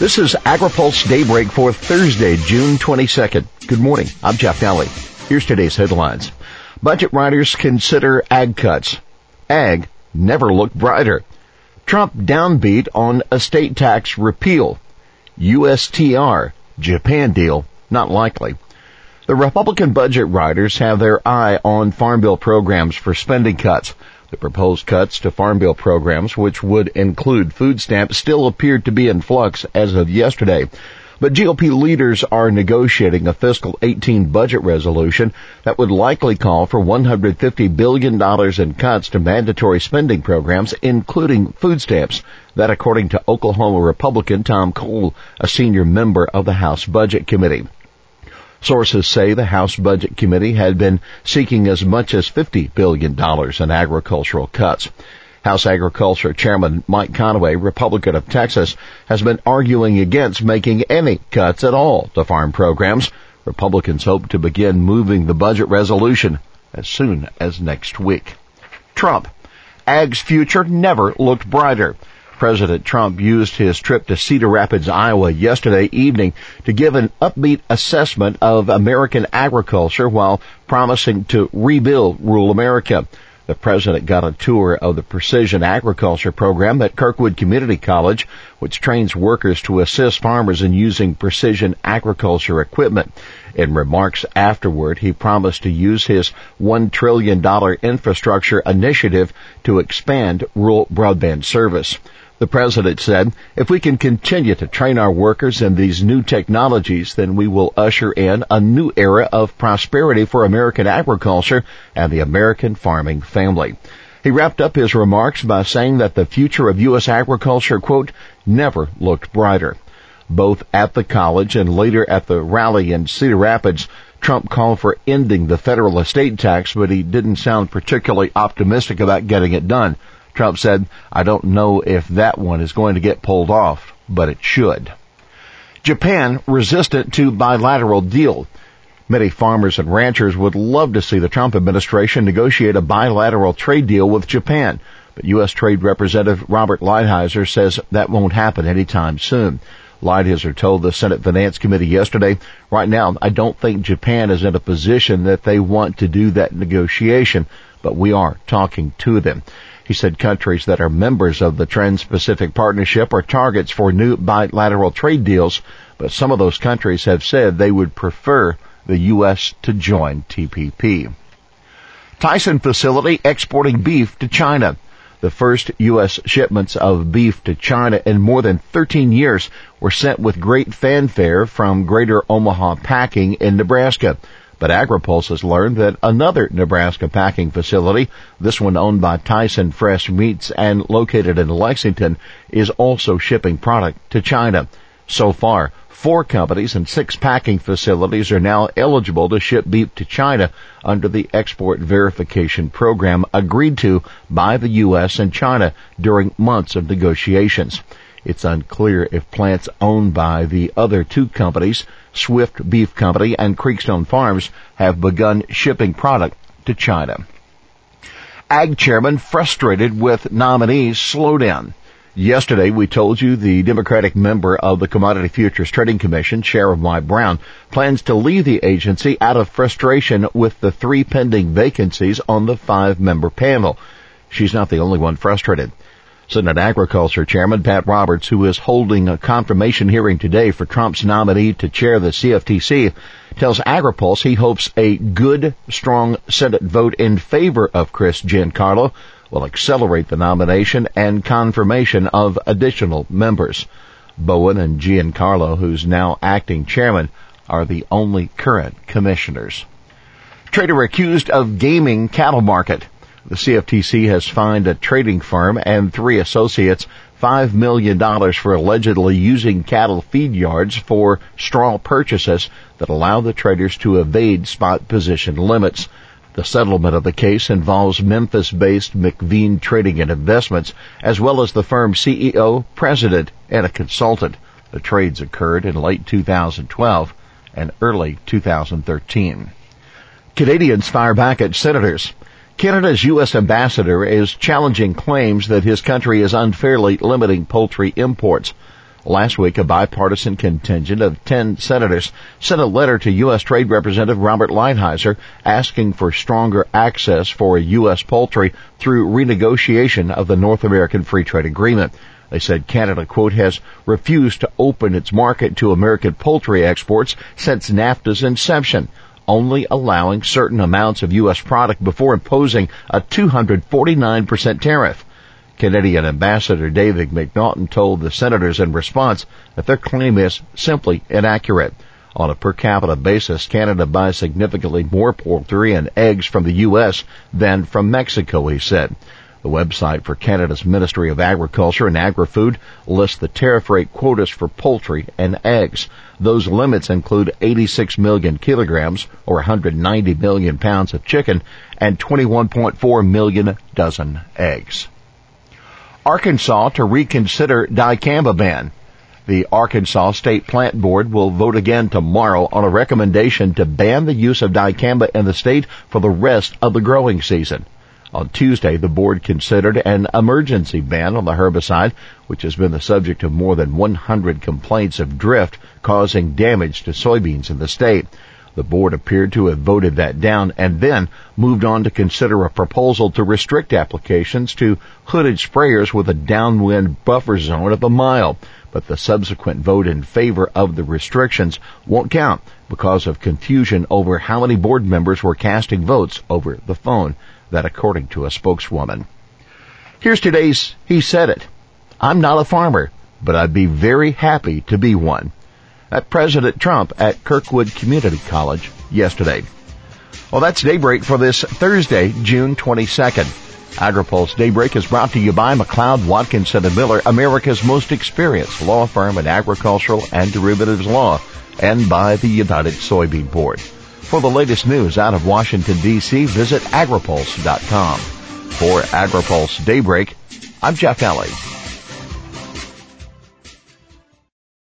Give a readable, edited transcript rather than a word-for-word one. This is AgriPulse Daybreak for Thursday, June 22nd. Good morning. I'm Jeff Alley. Here's today's headlines. Budget writers consider ag cuts. Ag never looked brighter. Trump downbeat on estate tax repeal. USTR, Japan deal, not likely. The Republican budget writers have their eye on Farm Bill programs for spending cuts. The proposed cuts to Farm Bill programs, which would include food stamps, still appeared to be in flux as of yesterday. But GOP leaders are negotiating a fiscal 18 budget resolution that would likely call for $150 billion in cuts to mandatory spending programs, including food stamps. That according to Oklahoma Republican Tom Cole, a senior member of the House Budget Committee. Sources say the House Budget Committee had been seeking as much as $50 billion in agricultural cuts. House Agriculture Chairman Mike Conaway, Republican of Texas, has been arguing against making any cuts at all to farm programs. Republicans hope to begin moving the budget resolution as soon as next week. Trump. Ag's future never looked brighter. President Trump used his trip to Cedar Rapids, Iowa yesterday evening to give an upbeat assessment of American agriculture while promising to rebuild rural America. The president got a tour of the Precision Agriculture Program at Kirkwood Community College, which trains workers to assist farmers in using precision agriculture equipment. In remarks afterward, he promised to use his $1 trillion infrastructure initiative to expand rural broadband service. The president said, if we can continue to train our workers in these new technologies, then we will usher in a new era of prosperity for American agriculture and the American farming family. He wrapped up his remarks by saying that the future of U.S. agriculture, quote, never looked brighter. Both at the college and later at the rally in Cedar Rapids, Trump called for ending the federal estate tax, but he didn't sound particularly optimistic about getting it done. Trump said, I don't know if that one is going to get pulled off, but it should. Japan resistant to bilateral deal. Many farmers and ranchers would love to see the Trump administration negotiate a bilateral trade deal with Japan, but U.S. Trade Representative Robert Lighthizer says that won't happen anytime soon. Lighthizer told the Senate Finance Committee yesterday, right now, I don't think Japan is in a position that they want to do that negotiation, but we are talking to them. He said countries that are members of the Trans-Pacific Partnership are targets for new bilateral trade deals, but some of those countries have said they would prefer the U.S. to join TPP. Tyson facility exporting beef to China. The first U.S. shipments of beef to China in more than 13 years were sent with great fanfare from Greater Omaha Packing in Nebraska. But AgriPulse has learned that another Nebraska packing facility, this one owned by Tyson Fresh Meats and located in Lexington, is also shipping product to China. So far, 4 companies and 6 packing facilities are now eligible to ship beef to China under the Export Verification Program agreed to by the U.S. and China during months of negotiations. It's unclear if plants owned by the other 2 companies, Swift Beef Company and Creekstone Farms, have begun shipping product to China. Ag chairman frustrated with nominees slowdown. Yesterday, we told you the Democratic member of the Commodity Futures Trading Commission, Chairwoman Brown, plans to leave the agency out of frustration with the 3 pending vacancies on the 5-member panel. She's not the only one frustrated. Senate Agriculture Chairman Pat Roberts, who is holding a confirmation hearing today for Trump's nominee to chair the CFTC, tells AgriPulse he hopes a good, strong Senate vote in favor of Chris Giancarlo will accelerate the nomination and confirmation of additional members. Bowen and Giancarlo, who's now acting chairman, are the only current commissioners. Trader accused of gaming cattle market. The CFTC has fined a trading firm and 3 associates $5 million for allegedly using cattle feed yards for straw purchases that allow the traders to evade spot position limits. The settlement of the case involves Memphis-based McVean Trading and Investments, as well as the firm's CEO, president, and a consultant. The trades occurred in late 2012 and early 2013. Canadians fire back at senators. Canada's U.S. ambassador is challenging claims that his country is unfairly limiting poultry imports. Last week, a bipartisan contingent of 10 senators sent a letter to U.S. Trade Representative Robert Lighthizer asking for stronger access for U.S. poultry through renegotiation of the North American Free Trade Agreement. They said Canada, quote, has refused to open its market to American poultry exports since NAFTA's inception, only allowing certain amounts of U.S. product before imposing a 249% tariff. Canadian Ambassador David McNaughton told the senators in response that their claim is simply inaccurate. On a per capita basis, Canada buys significantly more poultry and eggs from the U.S. than from Mexico, he said. The website for Canada's Ministry of Agriculture and Agri-Food lists the tariff rate quotas for poultry and eggs. Those limits include 86 million kilograms or 190 million pounds of chicken and 21.4 million dozen eggs. Arkansas to reconsider dicamba ban. The Arkansas State Plant Board will vote again tomorrow on a recommendation to ban the use of dicamba in the state for the rest of the growing season. On Tuesday, the board considered an emergency ban on the herbicide, which has been the subject of more than 100 complaints of drift causing damage to soybeans in the state. The board appeared to have voted that down and then moved on to consider a proposal to restrict applications to hooded sprayers with a downwind buffer zone of a mile. But the subsequent vote in favor of the restrictions won't count because of confusion over how many board members were casting votes over the phone. That according to a spokeswoman. Here's today's He Said It. I'm not a farmer, but I'd be very happy to be one. At President Trump at Kirkwood Community College yesterday. Well, that's Daybreak for this Thursday, June 22nd. AgriPulse Daybreak is brought to you by McLeod, Watkinson & Miller, America's most experienced law firm in agricultural and derivatives law, and by the United Soybean Board. For the latest news out of Washington, D.C., visit agripulse.com. For AgriPulse Daybreak, I'm Jeff Alley.